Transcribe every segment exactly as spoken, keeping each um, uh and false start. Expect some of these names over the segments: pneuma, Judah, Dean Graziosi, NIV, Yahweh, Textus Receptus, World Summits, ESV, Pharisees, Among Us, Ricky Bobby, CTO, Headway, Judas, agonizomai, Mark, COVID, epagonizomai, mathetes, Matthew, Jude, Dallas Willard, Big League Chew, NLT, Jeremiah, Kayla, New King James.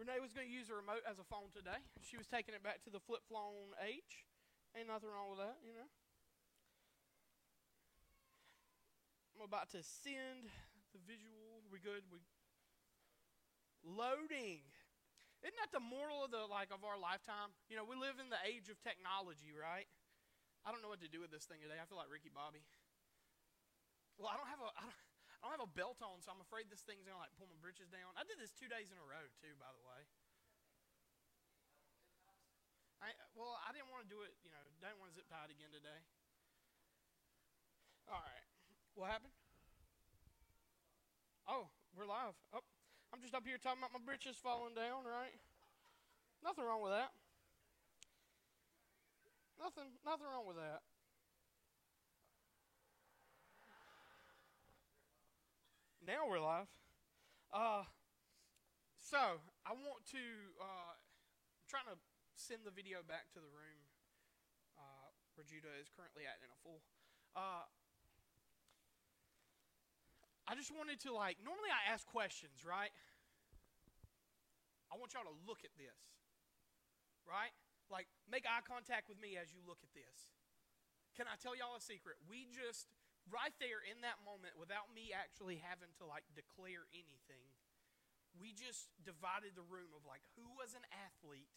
Renee was going to use her remote as a phone today. She was taking it back to the flip phone H. Ain't nothing wrong with that, you know. I'm about to send the visual. We good? We loading. Isn't that the moral of the like of our lifetime? You know, we live in the age of technology, right? I don't know what to do with this thing today. I feel like Ricky Bobby. Well, I don't have a I don't, I don't have a belt on, so I'm afraid this thing's gonna like pull my britches down. I did this two days in a row too, by the way. I well, I didn't want to do it. You know, don't want to zip tie it again today. All right, what happened? Oh, we're live. Oh, I'm just up here talking about my britches falling down, right? Nothing wrong with that. Nothing, nothing wrong with that. Now we're live. Uh, so I want to. Uh, I'm trying to send the video back to the room uh, where Judah is currently at in a full. Uh, I just wanted to, like, normally I ask questions, right? I want y'all to look at this, right? Like, make eye contact with me as you look at this. Can I tell y'all a secret? We just, right there in that moment, without me actually having to, like, declare anything, we just divided the room of, like, who was an athlete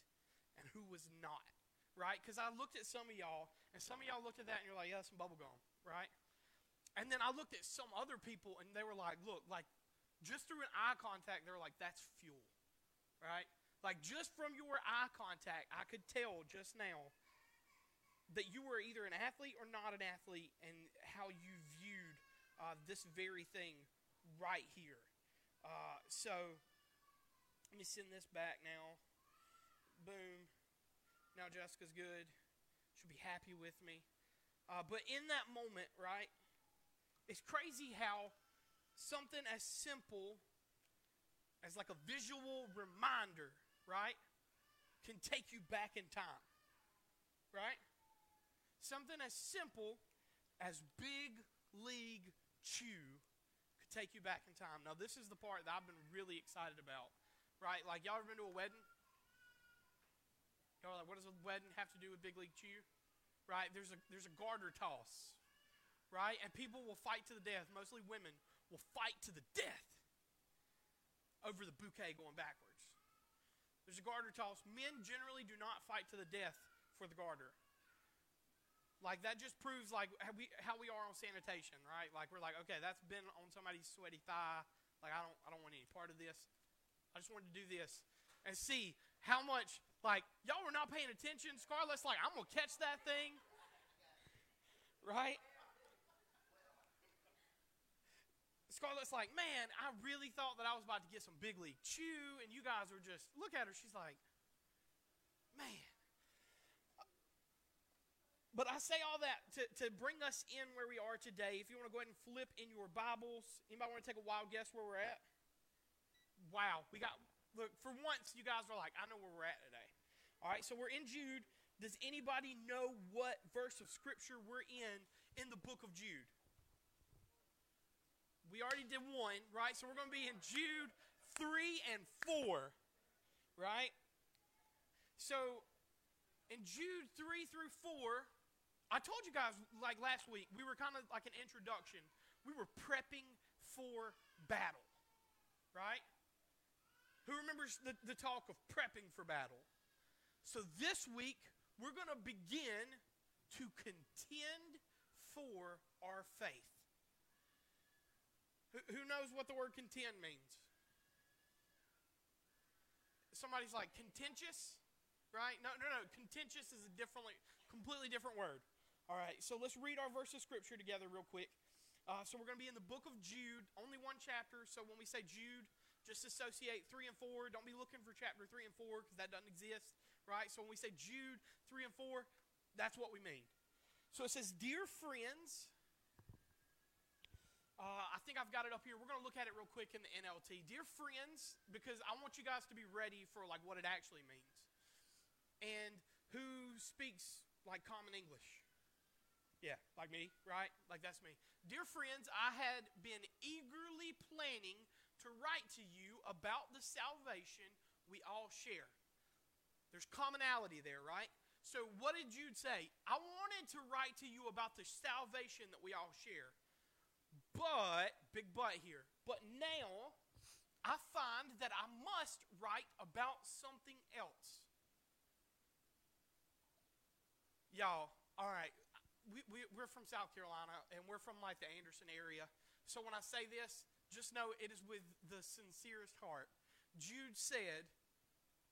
and who was not, right? Because I looked at some of y'all, and some of y'all looked at that, and you're like, yeah, that's some bubble gum, right? And then I looked at some other people, and they were like, look, like, just through an eye contact, they were like, that's fuel, right? Like, just from your eye contact, I could tell just now that you were either an athlete or not an athlete and how you viewed uh, this very thing right here. Uh, so, let me send this back now. Boom. Now Jessica's good. She'll be happy with me. Uh, but in that moment, right, it's crazy how something as simple as like a visual reminder, right, can take you back in time, right? Something as simple as Big League Chew could take you back in time. Now, this is the part that I've been really excited about, right? Like, y'all ever been to a wedding? Y'all are like, what does a wedding have to do with Big League Chew? Right? There's a, there's a garter toss, right? And people will fight to the death. Mostly women will fight to the death over the bouquet going backwards. There's a garter toss. Men generally do not fight to the death for the garter. Like, that just proves, like, how we, how we are on sanitation, right? Like, we're like, okay, that's been on somebody's sweaty thigh. Like, I don't I don't want any part of this. I just wanted to do this and see how much, like, y'all were not paying attention. Scarlett's like, I'm going to catch that thing. Right? Scarlett's like, man, I really thought that I was about to get some Big League Chew, and you guys were just, look at her. She's like, man. But I say all that to, to bring us in where we are today. If you want to go ahead and flip in your Bibles, anybody want to take a wild guess where we're at? Wow. We got, look, for once, you guys are like, I know where we're at today. All right, so we're in Jude. Does anybody know what verse of Scripture we're in in the book of Jude? We already did one, right? So we're going to be in Jude three and four, right? So in Jude three through four, I told you guys, like, last week, we were kind of like an introduction. We were prepping for battle, right? Who remembers the, the talk of prepping for battle? So this week, we're going to begin to contend for our faith. Who knows what the word contend means? Somebody's like, contentious, right? No, no, no. Contentious is a different, completely different word. All right, so let's read our verse of Scripture together real quick. Uh, so we're going to be in the book of Jude, only one chapter. So when we say Jude, just associate three and four. Don't be looking for chapter three and four because that doesn't exist, right? So when we say Jude three and four, that's what we mean. So it says, dear friends... Uh, I think I've got it up here. We're going to look at it real quick in the N L T. Dear friends, because I want you guys to be ready for, like, what it actually means. And who speaks, like, common English? Yeah, like me, right? Like, that's me. Dear friends, I had been eagerly planning to write to you about the salvation we all share. There's commonality there, right? So what did Jude say? I wanted to write to you about the salvation that we all share. But, big but here, but now I find that I must write about something else. Y'all, all right, we, we, we're from South Carolina, and we're from like the Anderson area. So when I say this, just know it is with the sincerest heart. Jude said,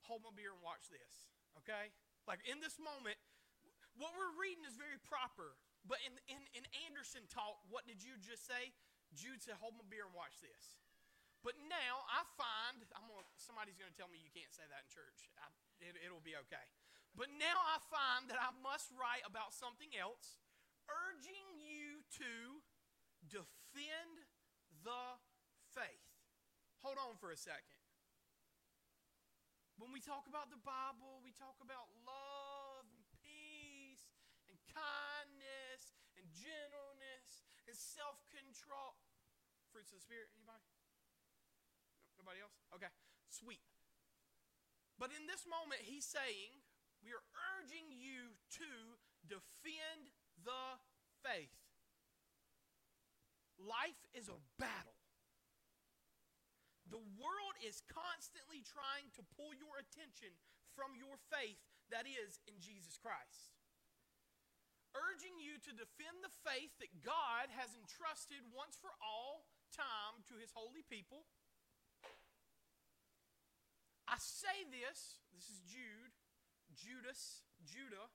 hold my beer and watch this, okay? Like in this moment, what we're reading is very proper. But in, in, in Anderson talk, what did Jude just say? Jude said, hold my beer and watch this. But now I find, I'm gonna, somebody's going to tell me you can't say that in church. I, it, it'll be okay. But now I find that I must write about something else, urging you to defend the faith. Hold on for a second. When we talk about the Bible, we talk about love and peace and kindness and gentleness and self-control. Fruits of the Spirit, anybody? Nobody else? Okay, sweet. But in this moment, he's saying, we are urging you to defend the faith. Life is a battle. The world is constantly trying to pull your attention from your faith that is in Jesus Christ. Urging you to defend the faith that God has entrusted once for all time to his holy people. I say this, this is Jude, Judas, Judah.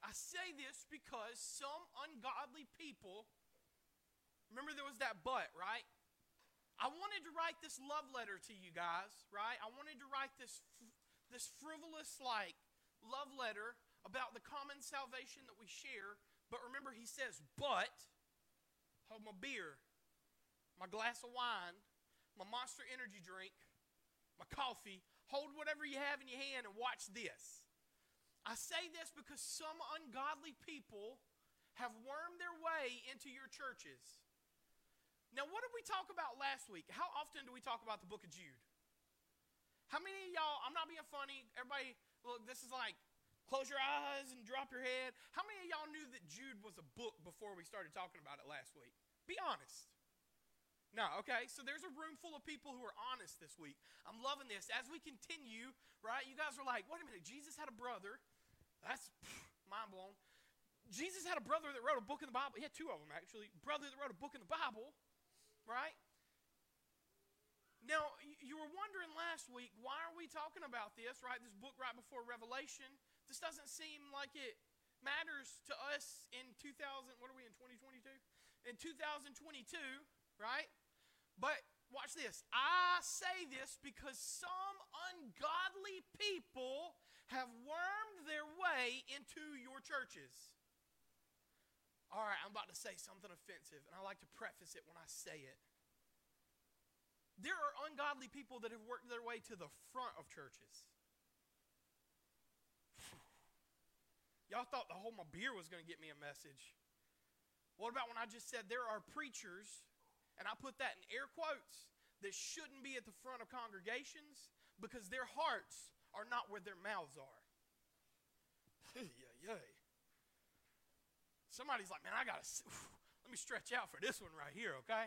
I say this because some ungodly people, remember there was that but, right? I wanted to write this love letter to you guys, right? I wanted to write this this frivolous, like, love letter about the common salvation that we share. But remember, he says, but, hold my beer, my glass of wine, my Monster Energy drink, my coffee, hold whatever you have in your hand and watch this. I say this because some ungodly people have wormed their way into your churches. Now, what did we talk about last week? How often do we talk about the book of Jude? How many of y'all, I'm not being funny, everybody, look, this is like, close your eyes and drop your head. How many of y'all knew that Jude was a book before we started talking about it last week? Be honest. No, okay, so there's a room full of people who are honest this week. I'm loving this. As we continue, right, you guys are like, wait a minute, Jesus had a brother. That's pff, mind blown. Jesus had a brother that wrote a book in the Bible. He had two of them, actually. Brother that wrote a book in the Bible. Right? Now, you were wondering last week, why are we talking about this, right? This book right before Revelation. This doesn't seem like it matters to us in two thousand, what are we in, twenty twenty-two? In two thousand twenty-two, right? But watch this. I say this because some ungodly people have wormed their way into your churches. All right, I'm about to say something offensive, and I like to preface it when I say it. There are ungodly people that have worked their way to the front of churches. Y'all thought the whole my beer was going to get me a message. What about when I just said there are preachers, and I put that in air quotes, that shouldn't be at the front of congregations because their hearts are not where their mouths are? Yay, yay. Somebody's like, man, I got to, let me stretch out for this one right here, okay?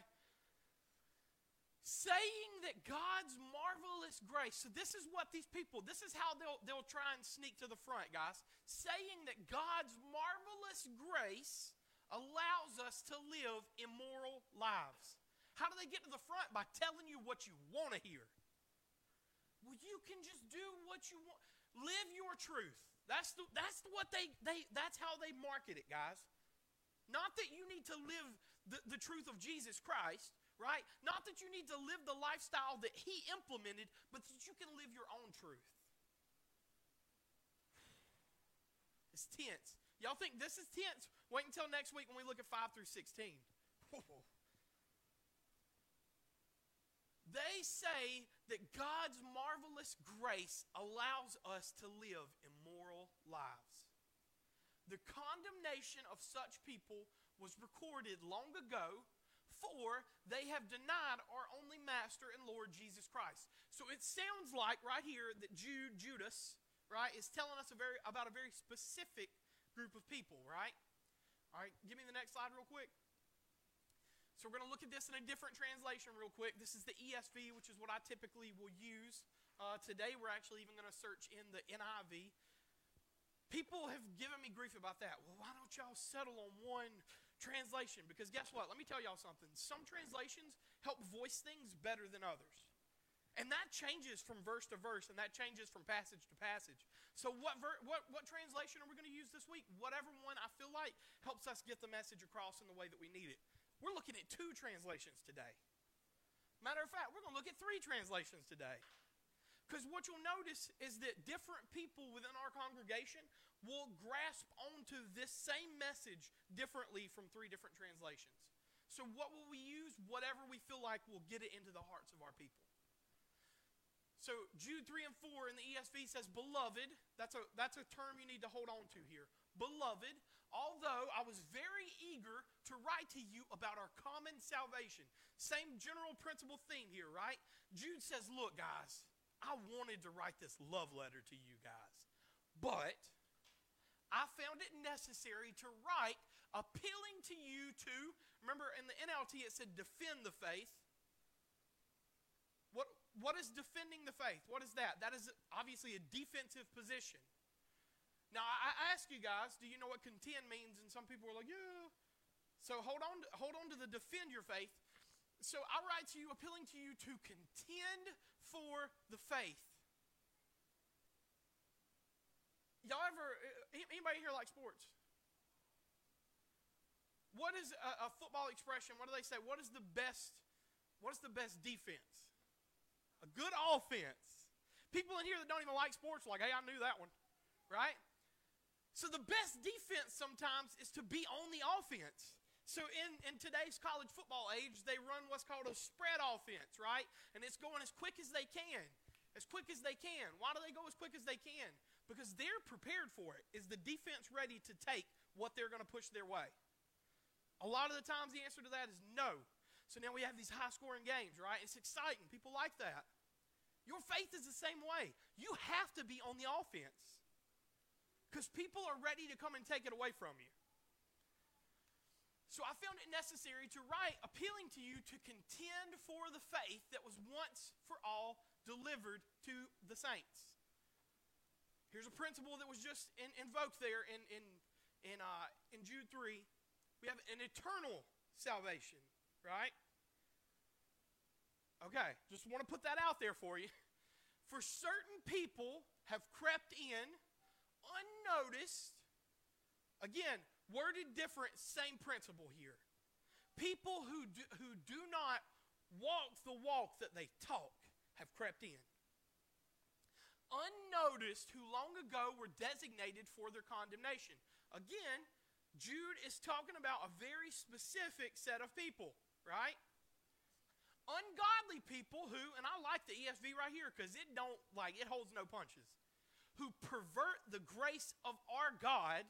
Saying that God's marvelous grace, so this is what these people, this is how they'll, they'll try and sneak to the front, guys. Saying that God's marvelous grace allows us to live immoral lives. How do they get to the front? By telling you what you want to hear. Well, you can just do what you want. Live your truth. That's the, that's what they, they, that's how they market it, guys. Not that you need to live the, the truth of Jesus Christ, right? Not that you need to live the lifestyle that he implemented, but that you can live your own truth. It's tense. Y'all think this is tense? Wait until next week when we look at five through sixteen. Whoa. They say that God's marvelous grace allows us to live immoral lives. The condemnation of such people was recorded long ago for they have denied our only master and Lord Jesus Christ. So it sounds like right here that Jude, Judas, right, is telling us a very about a very specific group of people, right? All right, give me the next slide real quick. So we're going to look at this in a different translation real quick. This is the E S V, which is what I typically will use. Uh, today we're actually even going to search in the N I V. People have given me grief about that. Well, why don't y'all settle on one translation? Because guess what? Let me tell y'all something. Some translations help voice things better than others. And that changes from verse to verse, and that changes from passage to passage. So what ver- what, what translation are we going to use this week? Whatever one I feel like helps us get the message across in the way that we need it. We're looking at two translations today. Matter of fact, we're going to look at three translations today. Because what you'll notice is that different people within our congregation will grasp onto this same message differently from three different translations. So what will we use? Whatever we feel like will get it into the hearts of our people. So Jude three and four in the E S V says, Beloved, that's a, that's a term you need to hold on to here. Beloved, although I was very eager to write to you about our common salvation. Same general principle theme here, right? Jude says, look, guys, I wanted to write this love letter to you guys, but I found it necessary to write appealing to you to, remember in the N L T it said defend the faith. What, what is defending the faith? What is that? That is obviously a defensive position. Now, I ask you guys, do you know what contend means? And some people are like, yeah. So hold on, hold on to the defend your faith. So I write to you, appealing to you to contend for the faith. Y'all ever, anybody here like sports? What is a, a football expression? What do they say? What is the best, what is the best defense? A good offense. People in here that don't even like sports are like, hey, I knew that one, right? So the best defense sometimes is to be on the offense. So in, in today's college football age, they run what's called a spread offense, right? And it's going as quick as they can, as quick as they can. Why do they go as quick as they can? Because they're prepared for it. Is the defense ready to take what they're going to push their way? A lot of the times the answer to that is no. So now we have these high-scoring games, right? It's exciting. People like that. Your faith is the same way. You have to be on the offense. Because people are ready to come and take it away from you. So I found it necessary to write appealing to you to contend for the faith that was once for all delivered to the saints. Here's a principle that was just in, invoked there in, in, in, uh, in Jude three. We have an eternal salvation, right? Okay, just want to put that out there for you. For certain people have crept in unnoticed, again, worded different, same principle here. People who do, who do not walk the walk that they talk have crept in. Unnoticed, who long ago were designated for their condemnation. Again, Jude is talking about a very specific set of people, right? Ungodly people who, and I like the E S V right here because it don't, like, it holds no punches. Who pervert the grace of our God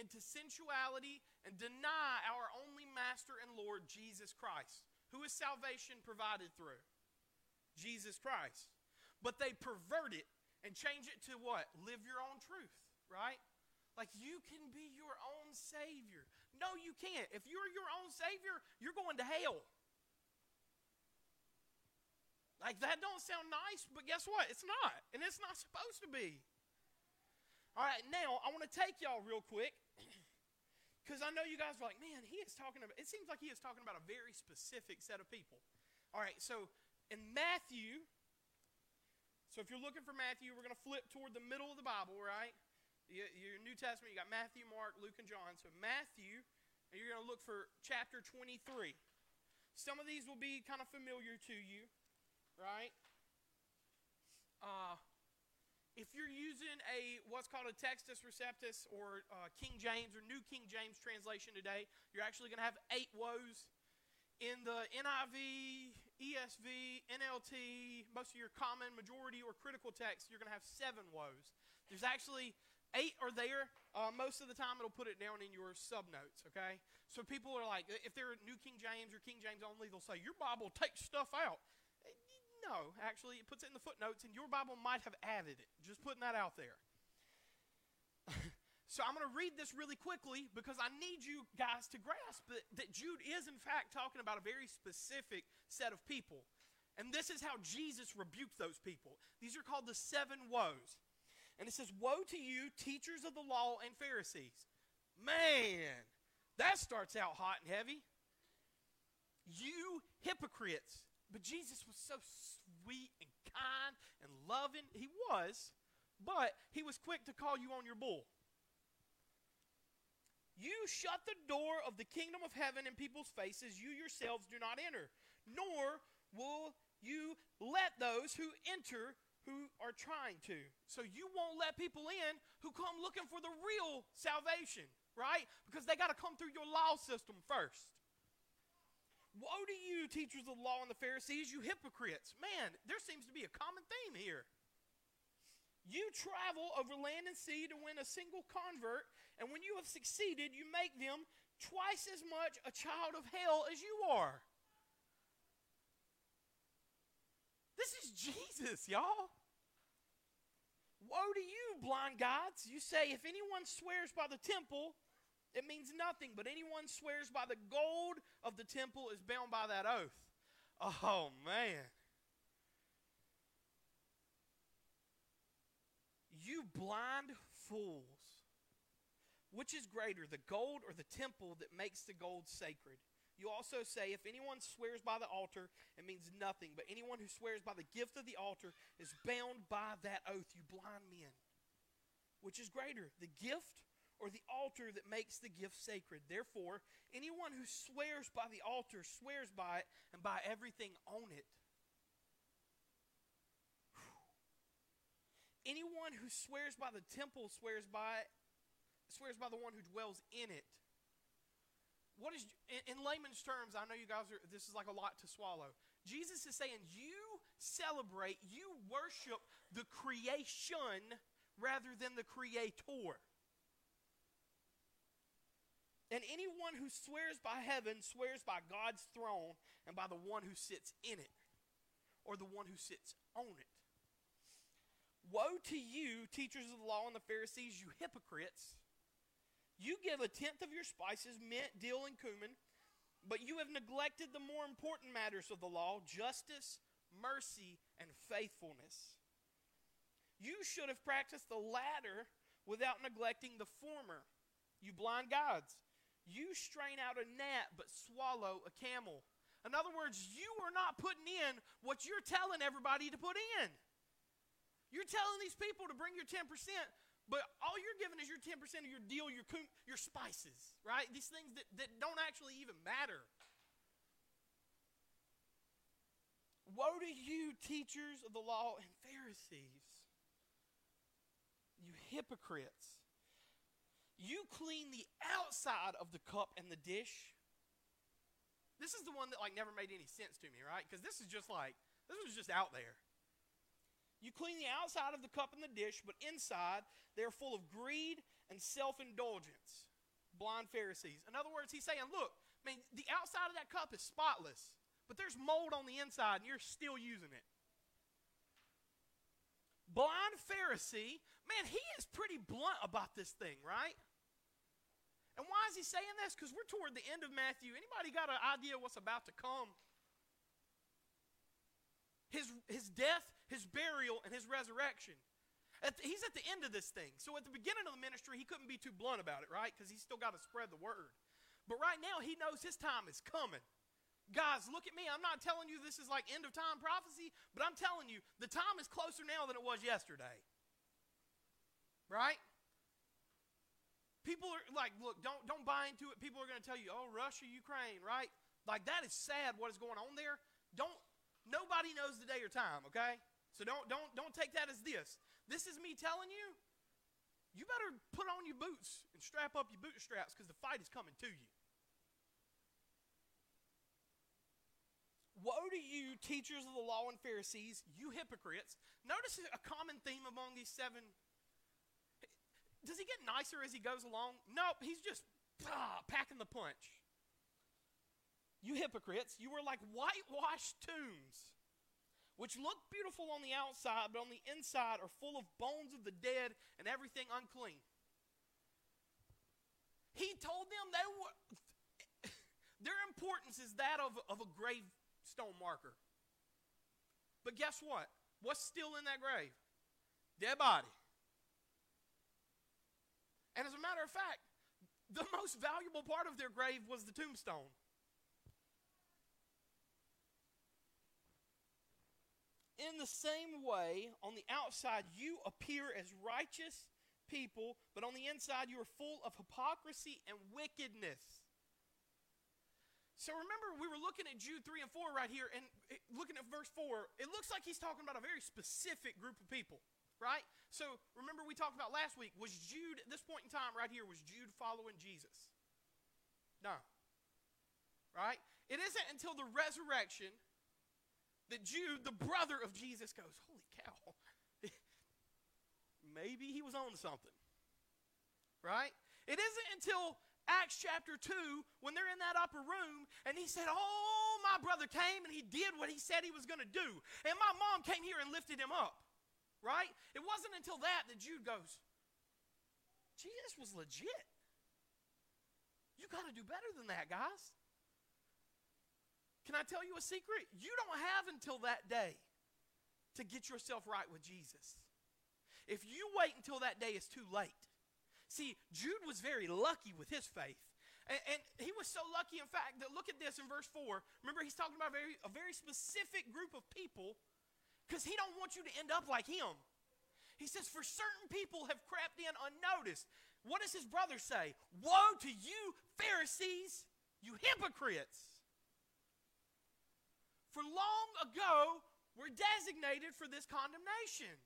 into sensuality and deny our only master and Lord, Jesus Christ. Who is salvation provided through? Jesus Christ. But they pervert it and change it to what? Live your own truth, right? Like you can be your own savior. No, you can't. If you're your own savior, you're going to hell. Like, that don't sound nice, but guess what? It's not, and it's not supposed to be. All right, now, I want to take y'all real quick, because I know you guys are like, man, he is talking about, it seems like he is talking about a very specific set of people. All right, so in Matthew, so if you're looking for Matthew, we're going to flip toward the middle of the Bible, right? Your, your New Testament, you got Matthew, Mark, Luke, and John. So Matthew, and you're going to look for chapter twenty-three. Some of these will be kind of familiar to you. Right? Uh, if you're using a what's called a Textus Receptus or uh, King James or New King James translation today, you're actually going to have eight woes. In the N I V, E S V, N L T, most of your common, majority, or critical texts, you're going to have seven woes. There's actually Eight are there. Uh, most of the time, it'll put it down in your sub-notes, okay? So people are like, if they're New King James or King James only, they'll say, your Bible takes stuff out. No, actually, it puts it in the footnotes, and your Bible might have added it. Just putting that out there. So I'm going to read this really quickly because I need you guys to grasp that, that Jude is, in fact, talking about a very specific set of people. And this is how Jesus rebuked those people. These are called the seven woes. And it says, woe to you, teachers of the law and Pharisees. Man, that starts out hot and heavy. You hypocrites. But Jesus was so sweet and kind and loving. He was, but he was quick to call you on your bull. You shut the door of the kingdom of heaven in people's faces. You yourselves do not enter, nor will you let those who enter who are trying to. So you won't let people in who come looking for the real salvation, right? Because they got to come through your law system first. Woe to you, teachers of the law and the Pharisees, you hypocrites. Man, there seems to be a common theme here. You travel over land and sea to win a single convert, and when you have succeeded, you make them twice as much a child of hell as you are. This is Jesus, y'all. Woe to you, blind guides. You say, if anyone swears by the temple, it means nothing, but anyone swears by the gold of the temple is bound by that oath. Oh, man. You blind fools. Which is greater, the gold or the temple that makes the gold sacred? You also say, if anyone swears by the altar, it means nothing, but anyone who swears by the gift of the altar is bound by that oath, you blind men. Which is greater, the gift or the altar that makes the gift sacred? Therefore, anyone who swears by the altar swears by it and by everything on it. Whew. Anyone who swears by the temple swears by it, swears by the one who dwells in it. What is, in, in layman's terms, I know you guys are, this is like a lot to swallow. Jesus is saying you celebrate, you worship the creation rather than the creator. And anyone who swears by heaven swears by God's throne and by the one who sits in it, or the one who sits on it. Woe to you, teachers of the law and the Pharisees, you hypocrites. You give a tenth of your spices, mint, dill, and cumin, but you have neglected the more important matters of the law, justice, mercy, and faithfulness. You should have practiced the latter without neglecting the former, you blind guides. You strain out a gnat, but swallow a camel. In other words, you are not putting in what you're telling everybody to put in. You're telling these people to bring your ten percent, but all you're giving is your ten percent of your deal, your cum- your spices, right? These things that, that don't actually even matter. Woe to you, teachers of the law and Pharisees, you hypocrites. You clean the outside of the cup and the dish. This is the one that like never made any sense to me, right? Because this is just like, this was just out there. You clean the outside of the cup and the dish, but inside they're full of greed and self-indulgence. Blind Pharisees. In other words, he's saying, look, man, the outside of that cup is spotless, but there's mold on the inside and you're still using it. Blind Pharisee, man, he is pretty blunt about this thing, right? And why is he saying this? Because we're toward the end of Matthew. Anybody got an idea what's about to come? His, his death, his burial, and his resurrection. At the, he's at the end of this thing. So at the beginning of the ministry, he couldn't be too blunt about it, right? Because he's still got to spread the word. But right now, he knows his time is coming. Guys, look at me. I'm not telling you this is like end of time prophecy, but I'm telling you the time is closer now than it was yesterday. Right? People are like, look, don't don't buy into it. People are going to tell you, oh, Russia, Ukraine, right? Like that is sad what is going on there. Don't nobody knows the day or time, okay? So don't don't don't take that as this. This is me telling you, you better put on your boots and strap up your bootstraps because the fight is coming to you. Woe to you, teachers of the law and Pharisees, you hypocrites. Notice a common theme among these seven. Does he get nicer as he goes along? Nope, he's just ah, packing the punch. You hypocrites, you were like whitewashed tombs, which look beautiful on the outside, but on the inside are full of bones of the dead and everything unclean. He told them they were, their importance is that of, of a gravestone marker. But guess what? What's still in that grave? Dead body. And as a matter of fact, the most valuable part of their grave was the tombstone. In the same way, on the outside, you appear as righteous people, but on the inside, you are full of hypocrisy and wickedness. So remember, we were looking at Jude three and four right here, and it, looking at verse four, it looks like he's talking about a very specific group of people, right? So remember we talked about last week, was Jude, at this point in time right here, was Jude following Jesus? No. Right? It isn't until the resurrection that Jude, the brother of Jesus, goes, holy cow, maybe he was on something, right? It isn't until Acts chapter two when they're in that upper room and he said, oh, my brother came and he did what he said he was going to do. And my mom came here and lifted him up, right? It wasn't until that that Jude goes, Jesus was legit. You got to do better than that, guys. Can I tell you a secret? You don't have until that day to get yourself right with Jesus. If you wait until that day, it's too late. See, Jude was very lucky with his faith. And, and he was so lucky, in fact, that look at this in verse four. Remember, he's talking about a very, a very specific group of people because he don't want you to end up like him. He says, for certain people have crept in unnoticed. What does his brother say? Woe to you, Pharisees, you hypocrites. For long ago, were designated for this condemnation.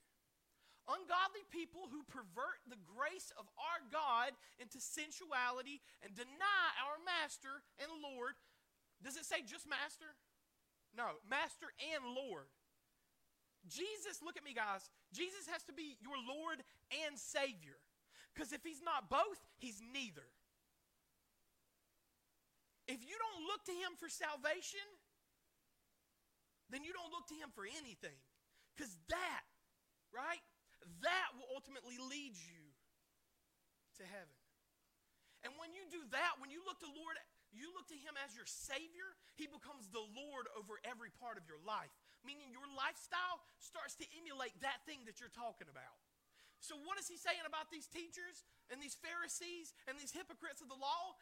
Ungodly people who pervert the grace of our God into sensuality and deny our Master and Lord. Does it say just Master? No, Master and Lord. Jesus, look at me guys, Jesus has to be your Lord and Savior. Because if he's not both, he's neither. If you don't look to him for salvation, then you don't look to him for anything. Because that, right? That will ultimately lead you to heaven. And when you do that, when you look to Lord, you look to him as your Savior, he becomes the Lord over every part of your life. Meaning your lifestyle starts to emulate that thing that you're talking about. So what is he saying about these teachers and these Pharisees and these hypocrites of the law?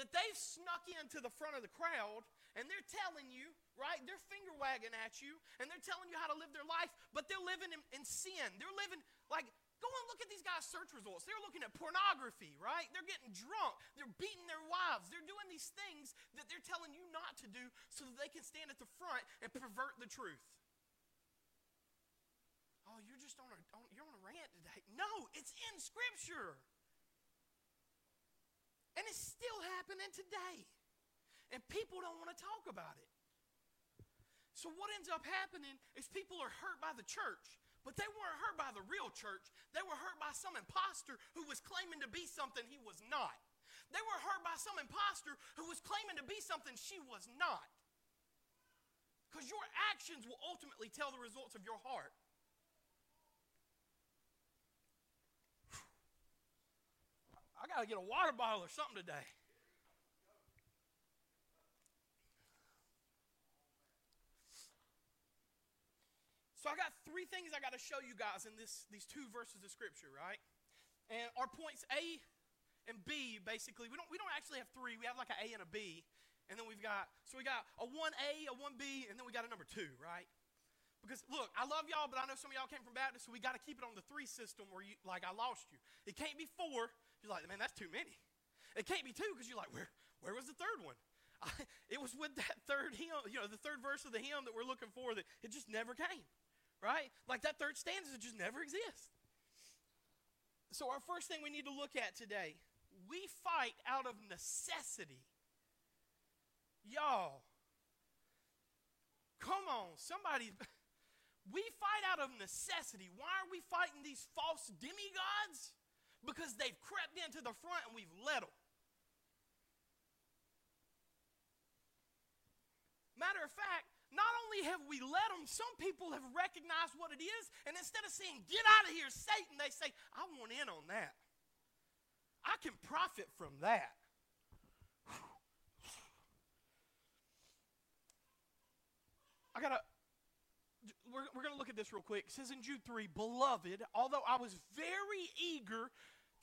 That they've snuck into the front of the crowd and they're telling you, right? They're finger wagging at you and they're telling you how to live their life, but they're living in, in sin. They're living, like, go and look at these guys' search results. They're looking at pornography, right? They're getting drunk. They're beating their wives. They're doing these things that they're telling you not to do so that they can stand at the front and pervert the truth. Oh, you're just on a, on, you're on a rant today. No, it's in Scripture. And it's still happening today. And people don't want to talk about it. So what ends up happening is people are hurt by the church. But they weren't hurt by the real church. They were hurt by some imposter who was claiming to be something he was not. They were hurt by some imposter who was claiming to be something she was not. Because your actions will ultimately tell the results of your heart. I got to get a water bottle or something today. So I got three things I got to show you guys in this these two verses of Scripture, right? And our points A and B, basically. We don't we don't actually have three. We have like an A and a B. And then we've got, so we got a one A, a one B, and then we got a number two, right? Because, look, I love y'all, but I know some of y'all came from Baptist, so we got to keep it on the three system where, you, like, I lost you. It can't be four. You're like, man, that's too many. It can't be two because you're like, where where was the third one? I, it was with that third hymn, you know, the third verse of the hymn that we're looking for that it just never came, right? Like that third stanza just never exists. So our first thing we need to look at today, we fight out of necessity. Y'all, come on, somebody, we fight out of necessity. Why are we fighting these false demigods? because they've crept into the front and we've let them. Matter of fact, not only have we let them, some people have recognized what it is, and instead of saying, get out of here, Satan, they say, I want in on that. I can profit from that. I got to, we're, we're going to look at this real quick. It says in Jude three, beloved, although I was very eager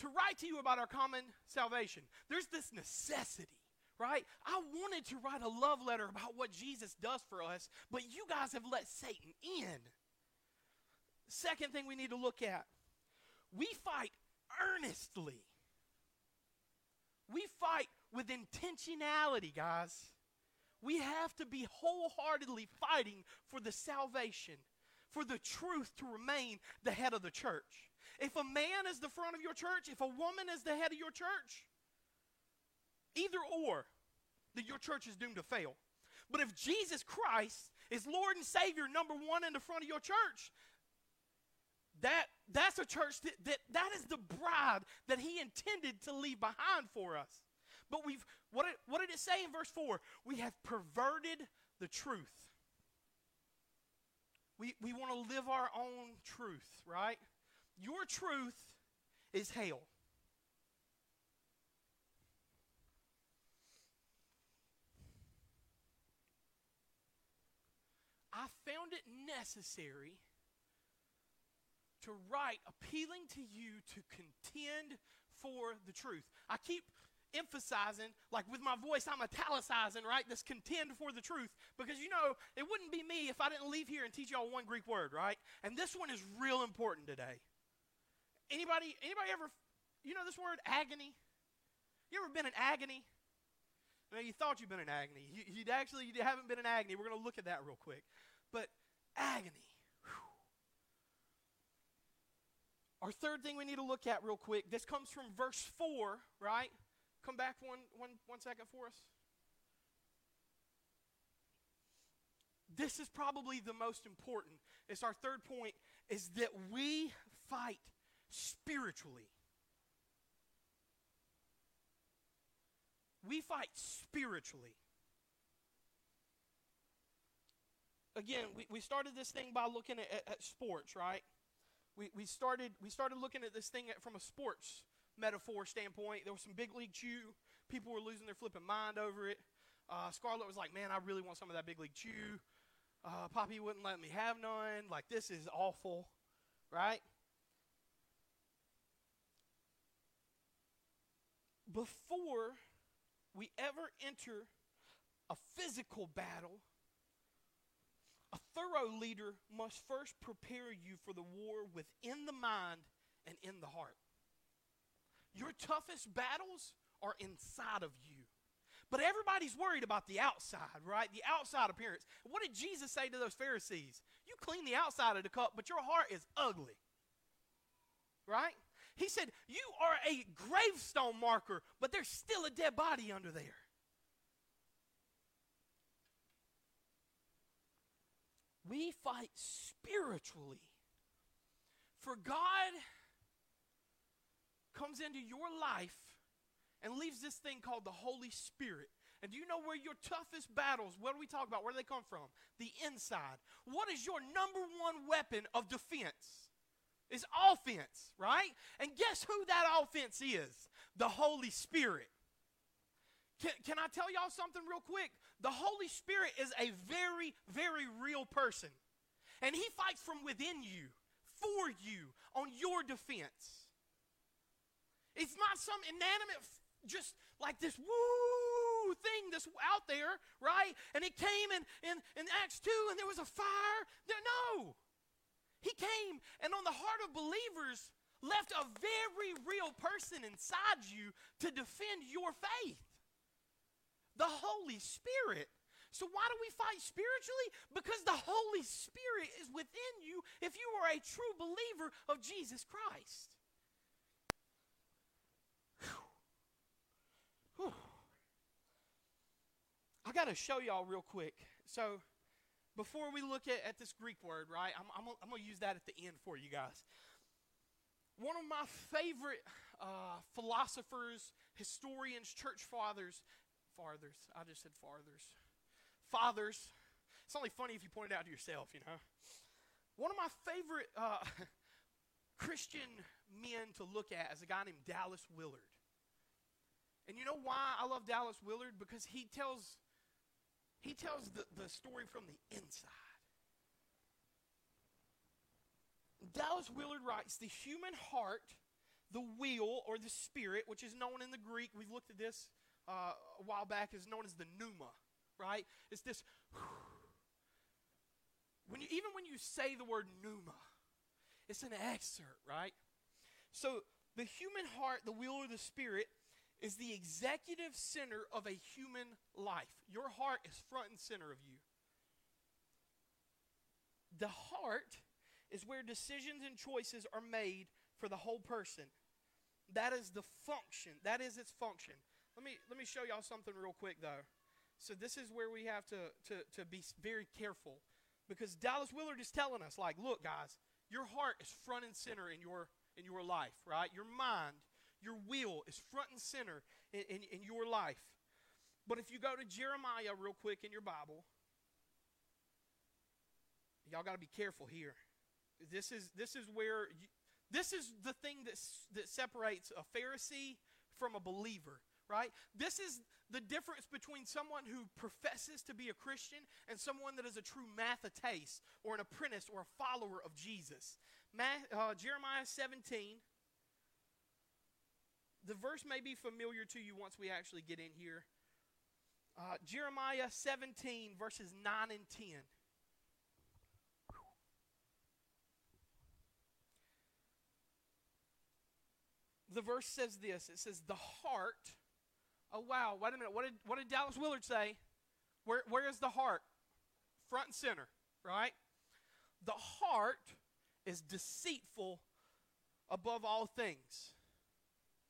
to write to you about our common salvation, there's this necessity. Right? I wanted to write a love letter about what Jesus does for us, but you guys have let Satan in. Second thing we need to look at, we fight earnestly. We fight with intentionality, guys. We have to be wholeheartedly fighting for the salvation, for the truth to remain the head of the church. If a man is the front of your church, if a woman is the head of your church, either or, that your church is doomed to fail. But if Jesus Christ is Lord and Savior number one in the front of your church, that that's a church that, that that is the bride that he intended to leave behind for us. But we've what it, what did it say in verse four? We have perverted the truth. We we want to live our own truth, right? Your truth is hell. I found it necessary to write appealing to you to contend for the truth. I keep emphasizing, like with my voice, I'm italicizing, right, this contend for the truth. Because, you know, it wouldn't be me if I didn't leave here and teach y'all one Greek word, right? And this one is real important today. Anybody, anybody ever, you know this word, agony? You ever been in agony? Now, you thought you'd been in agony. You, you'd actually, you haven't been in agony. We're going to look at that real quick. But agony. Whew. Our third thing we need to look at real quick, this comes from verse four, right? Come back one, one, one second for us. This is probably the most important. It's our third point, is that we fight spiritually. We fight spiritually. Again, we, we started this thing by looking at, at, at sports, right? We we started we started looking at this thing at, from a sports metaphor standpoint. There was some Big League Chew. People were losing their flipping mind over it. Uh, Scarlett was like, man, I really want some of that Big League Chew. Uh, Poppy wouldn't let me have none. Like, this is awful, right? Before we ever enter a physical battle, a thorough leader must first prepare you for the war within the mind and in the heart. Your toughest battles are inside of you. But everybody's worried about the outside, right? The outside appearance. What did Jesus say to those Pharisees? You clean the outside of the cup, but your heart is ugly, right? He said, you are a gravestone marker, but there's still a dead body under there. We fight spiritually. For God comes into your life and leaves this thing called the Holy Spirit. And do you know where your toughest battles, what do we talk about? Where do they come from? The inside. What is your number one weapon of defense? It's offense, right? And guess who that offense is? The Holy Spirit. Can, can I tell y'all something real quick? The Holy Spirit is a very, very real person. And he fights from within you, for you, on your defense. It's not some inanimate, just like this woo thing that's out there, right? And it came in, in, in Acts two and there was a fire. There, no. He came and on the heart of believers left a very real person inside you to defend your faith. The Holy Spirit. So why do we fight spiritually? Because the Holy Spirit is within you if you are a true believer of Jesus Christ. Whew. Whew. I got to show y'all real quick. So before we look at, at this Greek word, right, I'm, I'm, I'm going to use that at the end for you guys. One of my favorite uh, philosophers, historians, church fathers, fathers, I just said fathers, fathers, it's only funny if you point it out to yourself, you know. One of my favorite uh, Christian men to look at is a guy named Dallas Willard. And you know why I love Dallas Willard? Because he tells, he tells the, the story from the inside. Dallas Willard writes, the human heart, the will, or the spirit, which is known in the Greek, we've looked at this uh, a while back, is known as the pneuma, right? It's this, when you, even when you say the word pneuma, it's an excerpt, right? So the human heart, the will, or the spirit is the executive center of a human life. Your heart is front and center of you. The heart is where decisions and choices are made for the whole person. That is the function. That is its function. Let me let me show y'all something real quick, though. So this is where we have to, to, to be very careful. Because Dallas Willard is telling us, like, look, guys, your heart is front and center in your in your life, right? Your mind, your will is front and center in, in, in your life. But if you go to Jeremiah real quick in your Bible, y'all got to be careful here. This is this is where you, this is the thing that that separates a Pharisee from a believer, right? This is the difference between someone who professes to be a Christian and someone that is a true mathetes or an apprentice or a follower of Jesus. Ma, uh, Jeremiah seventeen. The verse may be familiar to you once we actually get in here. Uh, Jeremiah seventeen, verses nine and ten. The verse says this. It says, the heart. Oh, wow. Wait a minute. What did, what did Dallas Willard say? Where, where is the heart? Front and center, right? The heart is deceitful above all things.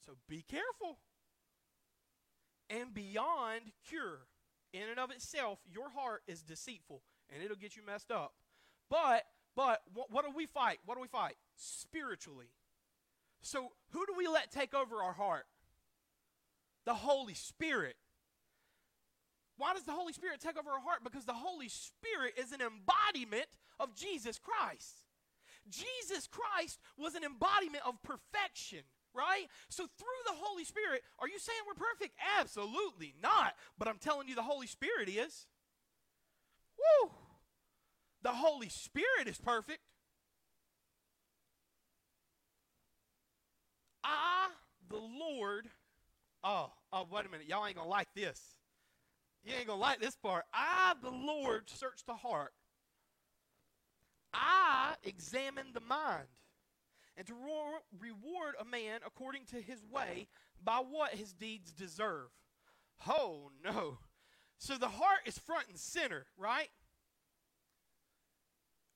So be careful. And beyond cure. In and of itself, your heart is deceitful. And it'll get you messed up. But, but, what, what do we fight? What do we fight? Spiritually. So who do we let take over our heart? The Holy Spirit. Why does the Holy Spirit take over our heart? Because the Holy Spirit is an embodiment of Jesus Christ. Jesus Christ was an embodiment of perfection, right? So through the Holy Spirit, are you saying we're perfect? Absolutely not. But I'm telling you the Holy Spirit is. Woo! The Holy Spirit is perfect. I, the Lord, oh, oh, wait a minute. Y'all ain't going to like this. You ain't going to like this part. I, the Lord, search the heart. I examine the mind, and to re- reward a man according to his way by what his deeds deserve. Oh, no. So the heart is front and center, right?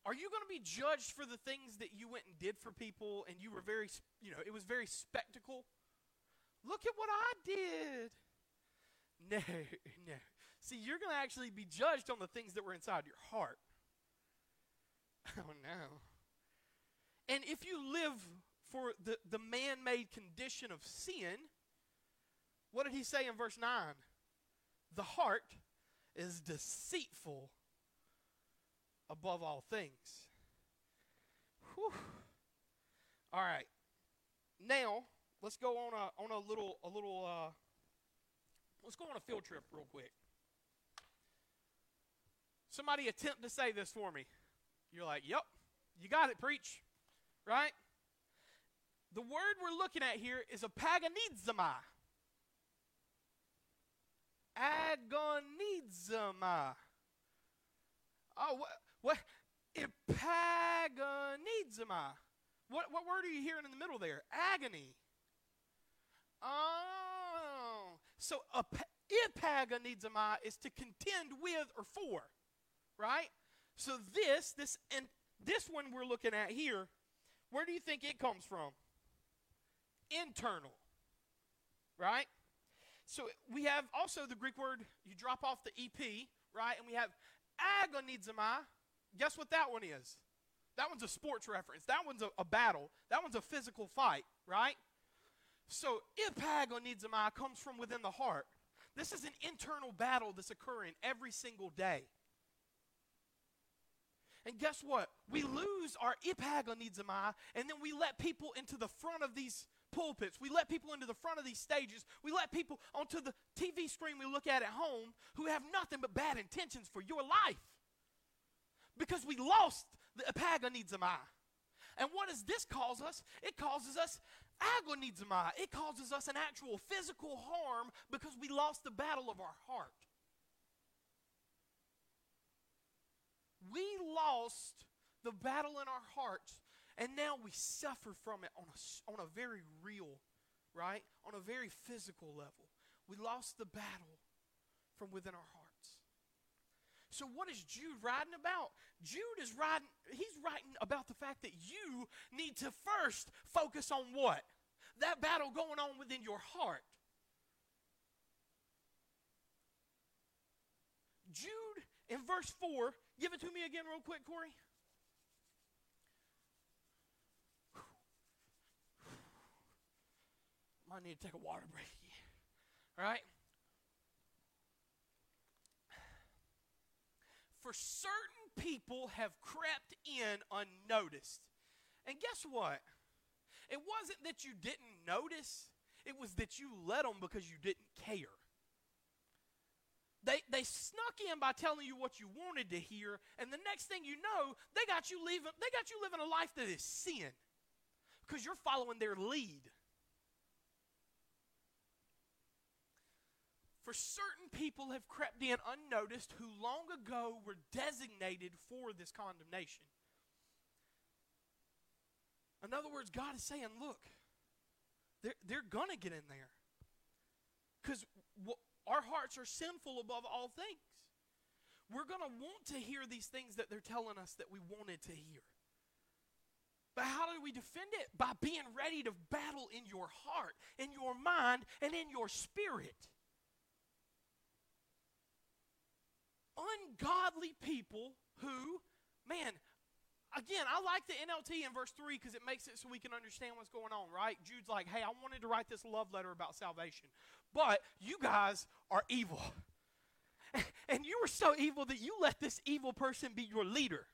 Are you going to be judged for the things that you went and did for people and you were very, you know, it was very spectacle? Look at what I did. No, no. See, you're going to actually be judged on the things that were inside your heart. Oh, no. And if you live for the, the man-made condition of sin, what did he say in verse nine? The heart is deceitful above all things. Whew. All right. Now, let's go on a on a little a little uh let's go on a field trip real quick. Somebody attempt to say this for me. You're like, "Yep. You got it, preach." Right? The word we're looking at here is a agonizomai. Agonizomai. Oh, what what epagonizomai. What what word are you hearing in the middle there? Agony. Oh. So epagonizomai is to contend with or for, right? So this this and this one we're looking at here, where do you think it comes from? Internal. Right? So we have also the Greek word, you drop off the E P, right? And we have agonizomai. Guess what that one is? That one's a sports reference. That one's a, a battle. That one's a physical fight, right? So if pagonizomai comes from within the heart, this is an internal battle that's occurring every single day. And guess what? We lose our ipagonizomai, and then we let people into the front of these pulpits. We let people into the front of these stages. We let people onto the T V screen we look at at home who have nothing but bad intentions for your life because we lost the ipagonizomai. And what does this cause us? It causes us agonizomai. It causes us an actual physical harm because we lost the battle of our heart. We lost the battle in our hearts, and now we suffer from it on a, on a very real, right? On a very physical level. We lost the battle from within our hearts. So what is Jude writing about? Jude is writing, he's writing about the fact that you need to first focus on what? That battle going on within your heart. Jude, in verse four, give it to me again real quick, Corey. Might need to take a water break here. All right? For certain people have crept in unnoticed. And guess what? It wasn't that you didn't notice. It was that you let them because you didn't care. They they snuck in by telling you what you wanted to hear, and the next thing you know, they got you leaving, they got you living a life that is sin because you're following their lead. For certain people have crept in unnoticed who long ago were designated for this condemnation. In other words, God is saying, look, they're, they're going to get in there because what our hearts are sinful above all things. We're going to want to hear these things that they're telling us that we wanted to hear. But how do we defend it? By being ready to battle in your heart, in your mind, and in your spirit. Ungodly people who, man, again, I like the N L T in verse three because it makes it so we can understand what's going on, right? Jude's like, hey, I wanted to write this love letter about salvation, but you guys are evil. And you were so evil that you let this evil person be your leader.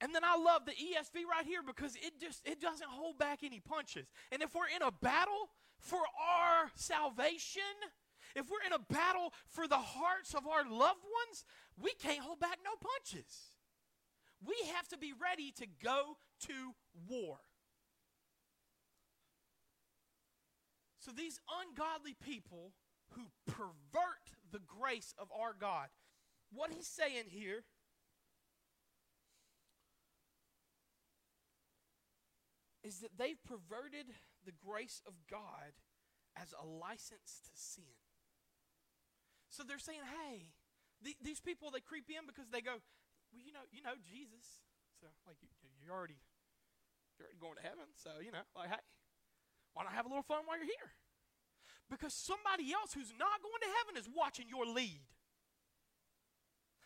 And then I love the E S V right here because it just it doesn't hold back any punches. And if we're in a battle for our salvation, if we're in a battle for the hearts of our loved ones, we can't hold back no punches. We have to be ready to go to war. So these ungodly people who pervert the grace of our God, what he's saying here is that they've perverted the grace of God as a license to sin. So they're saying, hey, th- these people, they creep in because they go, well, you know, you know Jesus. So, like, you, you're already, you're already going to heaven. So, you know, like, hey, why not have a little fun while you're here? Because somebody else who's not going to heaven is watching your lead.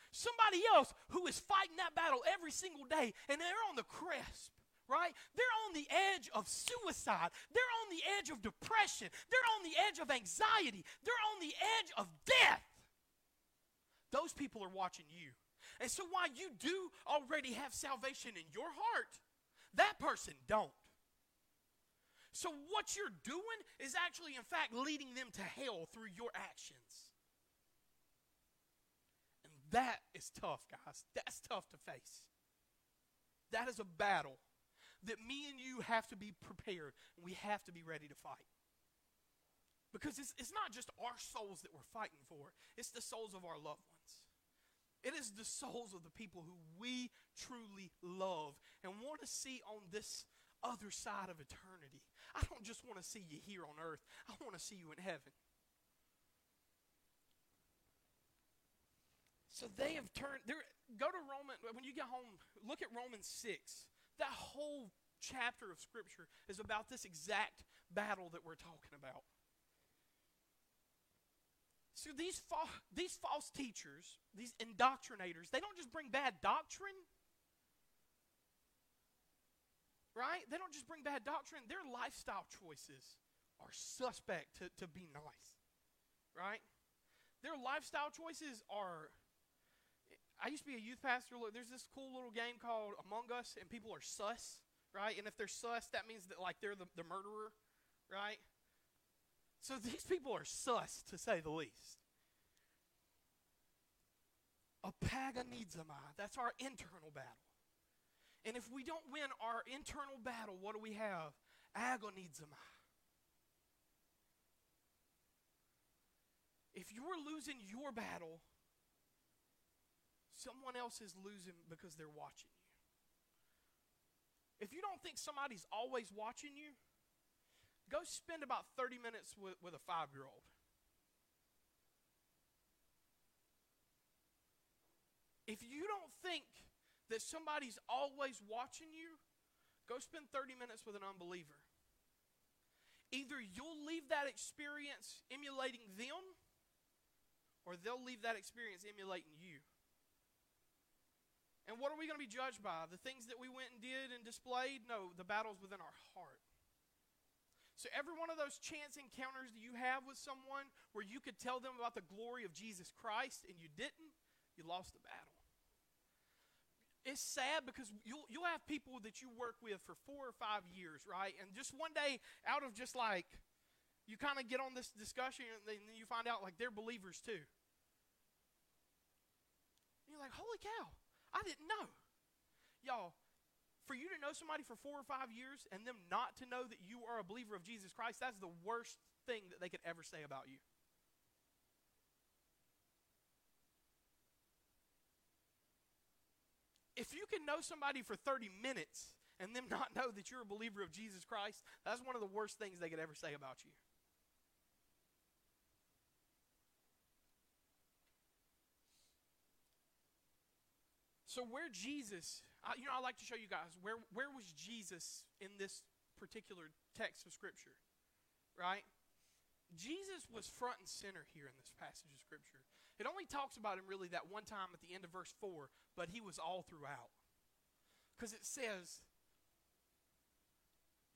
Somebody else who is fighting that battle every single day, and they're on the crest. Right? They're on the edge of suicide. They're on the edge of depression. They're on the edge of anxiety. They're on the edge of death. Those people are watching you. And so while you do already have salvation in your heart, that person don't. So what you're doing is actually, in fact, leading them to hell through your actions. And that is tough, guys. That's tough to face. That is a battle that me and you have to be prepared, and we have to be ready to fight. Because it's, it's not just our souls that we're fighting for. It's the souls of our loved ones. It is the souls of the people who we truly love and want to see on this other side of eternity. I don't just want to see you here on earth. I want to see you in heaven. So they have turned, go to Romans, when you get home, look at Romans six. That whole chapter of Scripture is about this exact battle that we're talking about. So these, fa- these false teachers, these indoctrinators, they don't just bring bad doctrine. Right? They don't just bring bad doctrine. Their lifestyle choices are suspect to, to be nice. Right? Their lifestyle choices are... I used to be a youth pastor. Look, there's this cool little game called Among Us, and people are sus. Right? And if they're sus, that means that like they're the, the murderer. Right? So these people are sus, to say the least. A paganizomai. That's our internal battle. And if we don't win our internal battle, what do we have? Agonizomai. If you're losing your battle, someone else is losing because they're watching you. If you don't think somebody's always watching you, go spend about thirty minutes with, with a five-year-old. If you don't think that somebody's always watching you, go spend thirty minutes with an unbeliever. Either you'll leave that experience emulating them, or they'll leave that experience emulating you. And what are we going to be judged by? The things that we went and did and displayed? No, the battle's within our heart. So every one of those chance encounters that you have with someone where you could tell them about the glory of Jesus Christ and you didn't, you lost the battle. It's sad because you'll, you'll have people that you work with for four or five years, right? And just one day out of just like, you kind of get on this discussion and then you find out like they're believers too. And you're like, holy cow, I didn't know. Y'all, for you to know somebody for four or five years and them not to know that you are a believer of Jesus Christ, that's the worst thing that they could ever say about you. If you can know somebody for thirty minutes and them not know that you're a believer of Jesus Christ, that's one of the worst things they could ever say about you. So where Jesus... I, you know, I like to show you guys, where, where was Jesus in this particular text of Scripture, right? Jesus was front and center here in this passage of Scripture. It only talks about him really that one time at the end of verse four, but he was all throughout. Because it says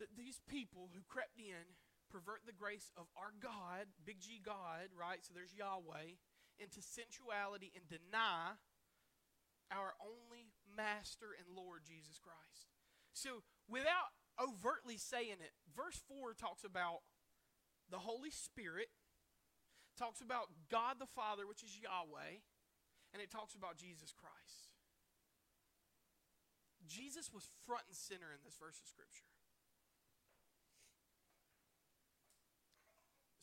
that these people who crept in pervert the grace of our God, big G God, right? So there's Yahweh, into sensuality and deny our only Master and Lord Jesus Christ. So without overtly saying it, verse four talks about the Holy Spirit, talks about God the Father, which is Yahweh, and it talks about Jesus Christ. Jesus was front and center in this verse of Scripture.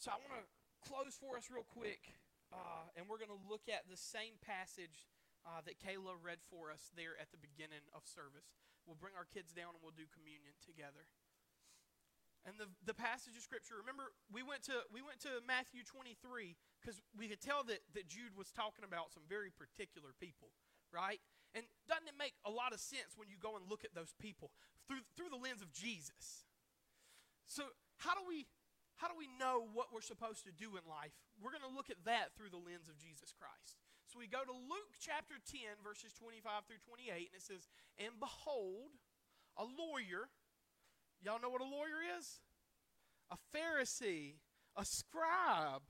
So I want to close for us real quick, uh, and we're going to look at the same passage Uh, that Kayla read for us there at the beginning of service. We'll bring our kids down and we'll do communion together. And the, the passage of Scripture, remember, we went to we went to Matthew twenty-three because we could tell that, that Jude was talking about some very particular people, right? And doesn't it make a lot of sense when you go and look at those people through through the lens of Jesus? So how do we how do we know what we're supposed to do in life? We're going to look at that through the lens of Jesus Christ. So we go to Luke chapter ten, verses twenty-five through twenty-eight, and it says, "And behold, a lawyer," y'all know what a lawyer is? A Pharisee, a scribe,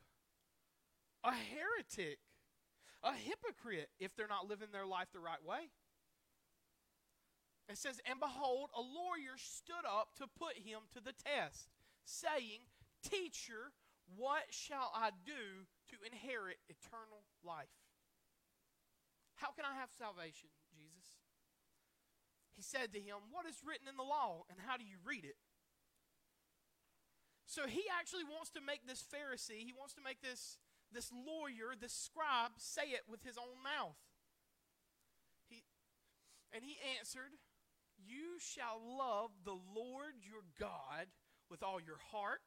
a heretic, a hypocrite, if they're not living their life the right way. It says, "And behold, a lawyer stood up to put him to the test, saying, 'Teacher, what shall I do to inherit eternal life?'" "How can I have salvation, Jesus?" He said to him, "What is written in the law, and how do you read it?" So he actually wants to make this Pharisee, he wants to make this, this lawyer, this scribe, say it with his own mouth. He, and he answered, "You shall love the Lord your God with all your heart,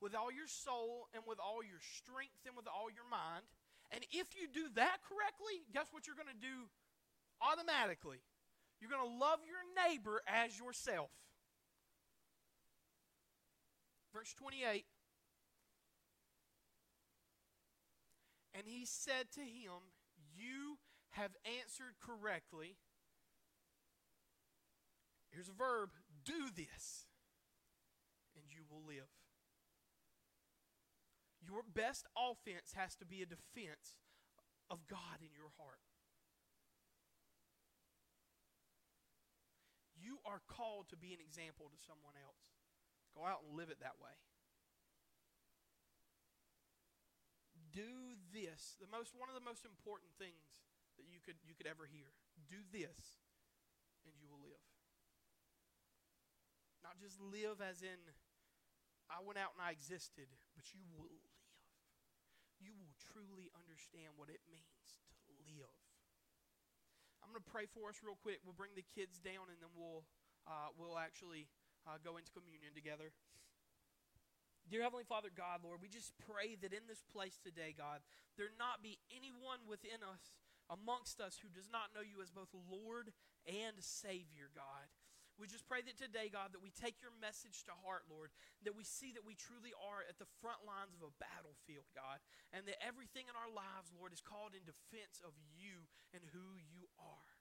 with all your soul, and with all your strength, and with all your mind. And if you do that correctly, guess what you're going to do automatically? You're going to love your neighbor as yourself." Verse twenty-eight. And he said to him, you have answered correctly. Here's a verb. Do this, and you will live. Your best offense has to be a defense of God in your heart. You are called to be an example to someone else. Go out and live it that way. Do this. The most, one of the most important things that you could, you could ever hear. Do this, and you will live. Not just live as in, I went out and I existed, but you will live. You will truly understand what it means to live. I'm going to pray for us real quick. We'll bring the kids down, and then we'll uh, we'll actually uh, go into communion together. Dear Heavenly Father, God, Lord, we just pray that in this place today, God, there not be anyone within us, amongst us, who does not know you as both Lord and Savior, God. We just pray that today, God, that we take your message to heart, Lord, that we see that we truly are at the front lines of a battlefield, God, and that everything in our lives, Lord, is called in defense of you and who you are.